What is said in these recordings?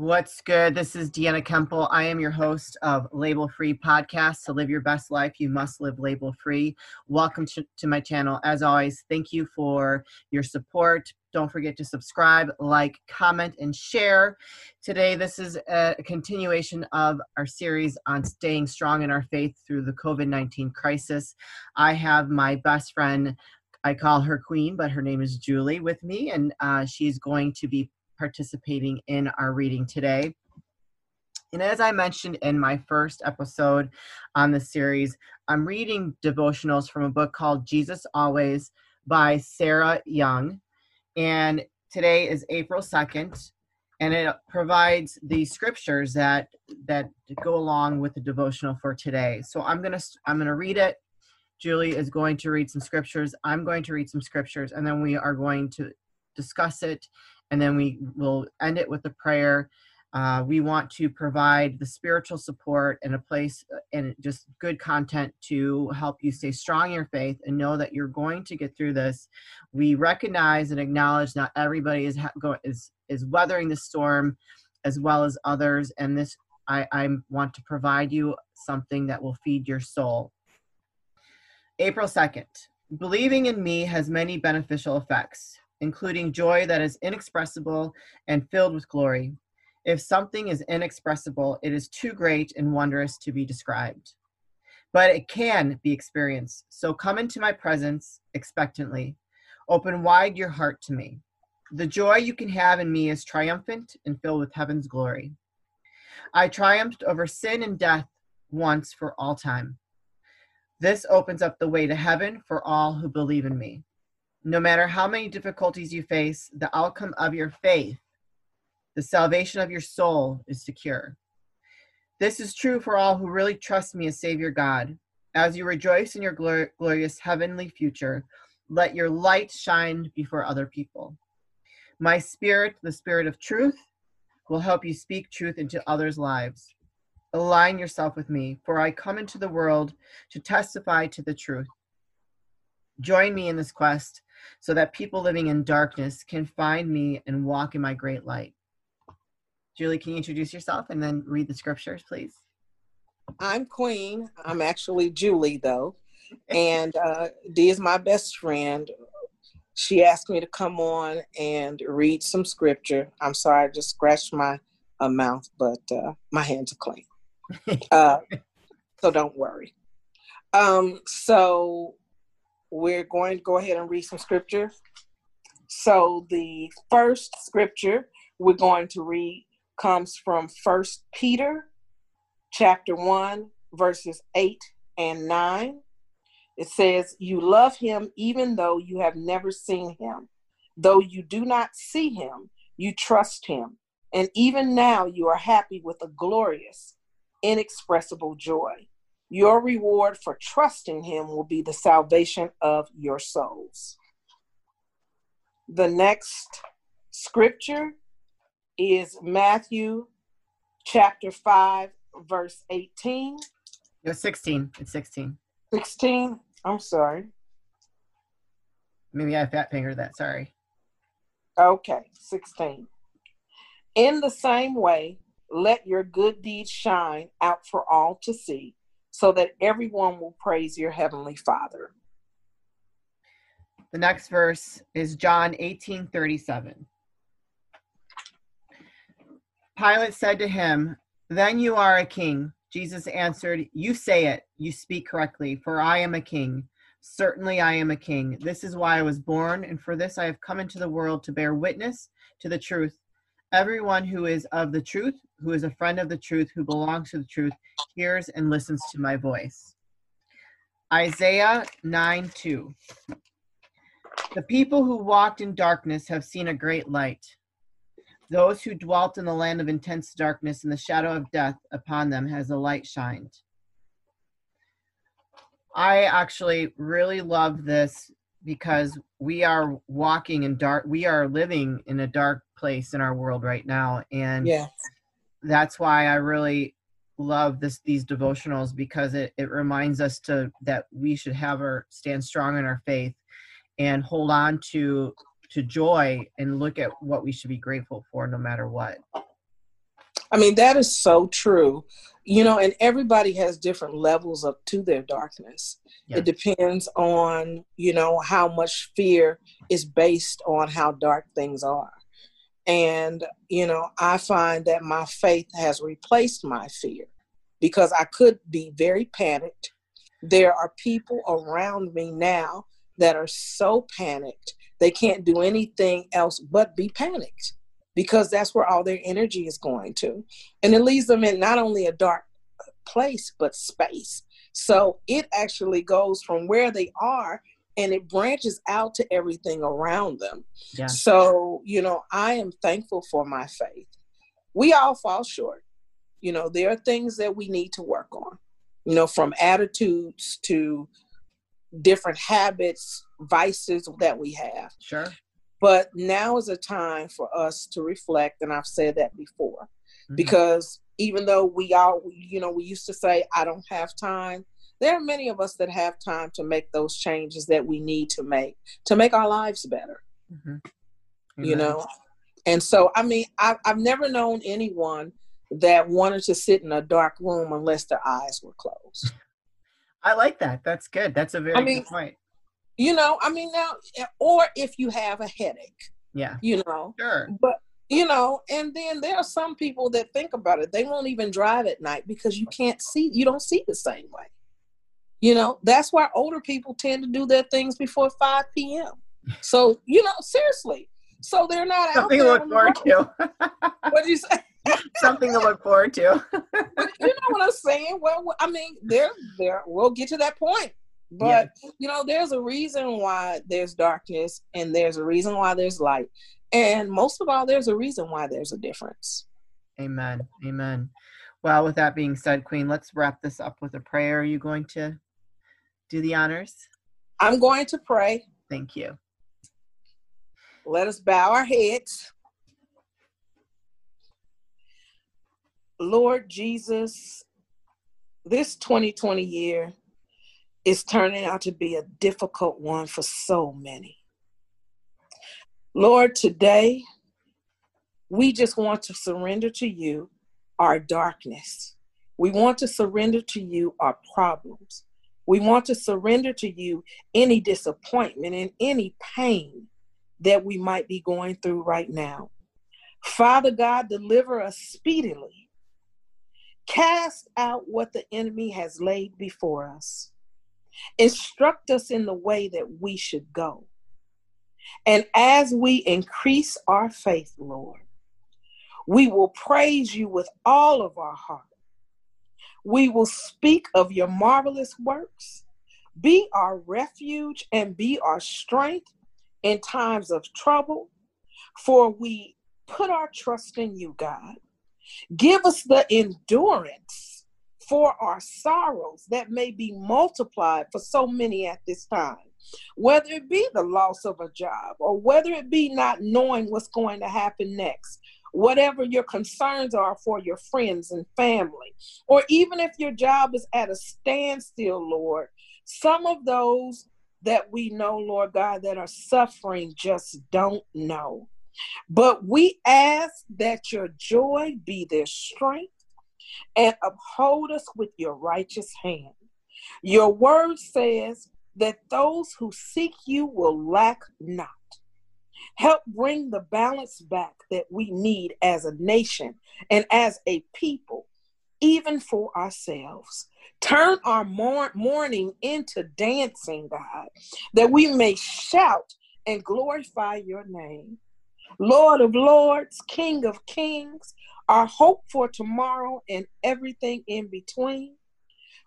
What's good? This is Deanna Kuempel. I am your host of Label Free Podcast. To live your best life, you must live label free. Welcome to my channel. As always, thank you for your support. Don't forget to subscribe, like, comment, and share. Today, this is a continuation of our series on staying strong in our faith through the COVID-19 crisis. I have my best friend, I call her Queen, but her name is Julie, with me, and she's going to be participating in our reading today. And as I mentioned in my first episode on the series, I'm reading devotionals from a book called Jesus Always by Sarah Young. And today is April 2nd, and it provides the scriptures that go along with the devotional for today. So I'm going to read it. Julie is going to read some scriptures. I'm going to read some scriptures, and then we are going to discuss it. And then we will end it with a prayer. We want to provide the spiritual support and a place and just good content to help you stay strong in your faith and know that you're going to get through this. We recognize and acknowledge not everybody is weathering the storm as well as others. And this, I want to provide you something that will feed your soul. April 2nd, believing in me has many beneficial effects, including joy that is inexpressible and filled with glory. If something is inexpressible, it is too great and wondrous to be described. But it can be experienced, so come into my presence expectantly. Open wide your heart to me. The joy you can have in me is triumphant and filled with heaven's glory. I triumphed over sin and death once for all time. This opens up the way to heaven for all who believe in me. No matter how many difficulties you face, the outcome of your faith, the salvation of your soul, is secure. This is true for all who really trust me as Savior God. As you rejoice in your glorious heavenly future, let your light shine before other people. My spirit, the spirit of truth, will help you speak truth into others' lives. Align yourself with me, for I come into the world to testify to the truth. Join me in this quest, so that people living in darkness can find me and walk in my great light. Julie, can you introduce yourself and then read the scriptures, please? I'm Queen. I'm actually Julie, though. And Dee is my best friend. She asked me to come on and read some scripture. I'm sorry, I just scratched my mouth, but my hands are clean. So don't worry. We're going to go ahead and read some scripture. So the first scripture we're going to read comes from 1 Peter chapter 1, verses 8 and 9. It says, you love him even though you have never seen him. Though you do not see him, you trust him. And even now you are happy with a glorious, inexpressible joy. Your reward for trusting him will be the salvation of your souls. The next scripture is Matthew chapter 5, verse 18. No, 16. It's 16. 16? I'm sorry. Maybe I fat fingered that. Sorry. Okay, 16. In the same way, let your good deeds shine out for all to see, so that everyone will praise your heavenly Father. The next verse is John 18:37. Pilate said to him, then you are a king. Jesus answered, you say it, you speak correctly, for I am a king. Certainly I am a king. This is why I was born, and for this I have come into the world to bear witness to the truth. Everyone who is of the truth, who is a friend of the truth, who belongs to the truth, hears and listens to my voice. Isaiah 9:2. The people who walked in darkness have seen a great light. Those who dwelt in the land of intense darkness and the shadow of death, upon them has a light shined. I actually really love this because we are walking in dark, we are living in a dark place in our world right now, and yes, that's why I really love these devotionals, because it reminds us that we should stand strong in our faith and hold on to joy and look at what we should be grateful for no matter what. I mean, that is so true. You know, and everybody has different levels up to their darkness. Yeah. It depends on, you know, how much fear is based on how dark things are. And, you know, I find that my faith has replaced my fear because I could be very panicked. There are people around me now that are so panicked, they can't do anything else but be panicked, because that's where all their energy is going to. And it leaves them in not only a dark place, but space. So it actually goes from where they are and it branches out to everything around them. Yeah. So, you know, I am thankful for my faith. We all fall short. You know, there are things that we need to work on, you know, from attitudes to different habits, vices that we have. Sure. But now is a time for us to reflect, and I've said that before, mm-hmm. because even though we all, you know, we used to say, I don't have time, there are many of us that have time to make those changes that we need to make our lives better, mm-hmm. Mm-hmm. you know? And so, I mean, I've never known anyone that wanted to sit in a dark room unless their eyes were closed. I like that. That's good. That's a very good point. You know, I mean, now, or if you have a headache, yeah, you know, sure. But, you know, and then there are some people that think about it. They won't even drive at night because you can't see, you don't see the same way. You know, that's why older people tend to do their things before 5 p.m. So, you know, seriously. So they're not something out there. To look forward to. What do you say? Something to look forward to. But you know what I'm saying? Well, I mean, there, we'll get to that point. But, yeah. you know, there's a reason why there's darkness, and there's a reason why there's light. And most of all, there's a reason why there's a difference. Amen. Amen. Well, with that being said, Queen, let's wrap this up with a prayer. Are you going to do the honors? I'm going to pray. Thank you. Let us bow our heads. Lord Jesus, this 2020 year, it's turning out to be a difficult one for so many. Lord, today, we just want to surrender to you our darkness. We want to surrender to you our problems. We want to surrender to you any disappointment and any pain that we might be going through right now. Father God, deliver us speedily. Cast out what the enemy has laid before us. Instruct us in the way that we should go. And as we increase our faith, Lord, we will praise you with all of our heart. We will speak of your marvelous works. Be our refuge and be our strength in times of trouble, for we put our trust in you, God. Give us the endurance for our sorrows that may be multiplied for so many at this time, whether it be the loss of a job or whether it be not knowing what's going to happen next, whatever your concerns are for your friends and family, or even if your job is at a standstill, Lord, some of those that we know, Lord God, that are suffering just don't know. But we ask that your joy be their strength, and uphold us with your righteous hand. Your word says that those who seek you will lack not. Help bring the balance back that we need as a nation and as a people, even for ourselves. Turn our mourning into dancing, God, that we may shout and glorify your name. Lord of lords, King of kings, our hope for tomorrow and everything in between.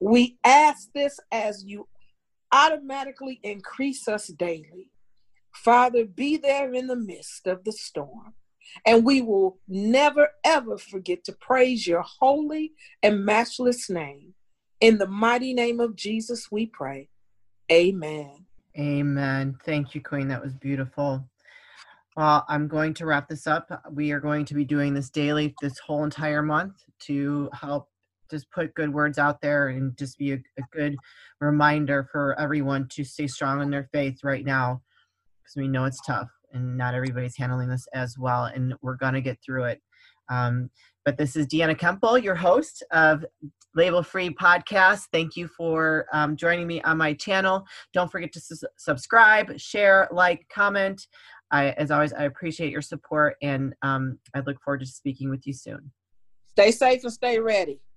We ask this as you automatically increase us daily. Father, be there in the midst of the storm, and we will never, ever forget to praise your holy and matchless name. In the mighty name of Jesus, we pray. Amen. Amen. Thank you, Queen. That was beautiful. Well, I'm going to wrap this up. We are going to be doing this daily this whole entire month to help just put good words out there and just be a good reminder for everyone to stay strong in their faith right now, because we know it's tough and not everybody's handling this as well, and we're going to get through it. But this is Deanna Kuempel, your host of Label Free Podcast. Thank you for joining me on my channel. Don't forget to subscribe, share, like, comment. As always, I appreciate your support, and I look forward to speaking with you soon. Stay safe and stay ready.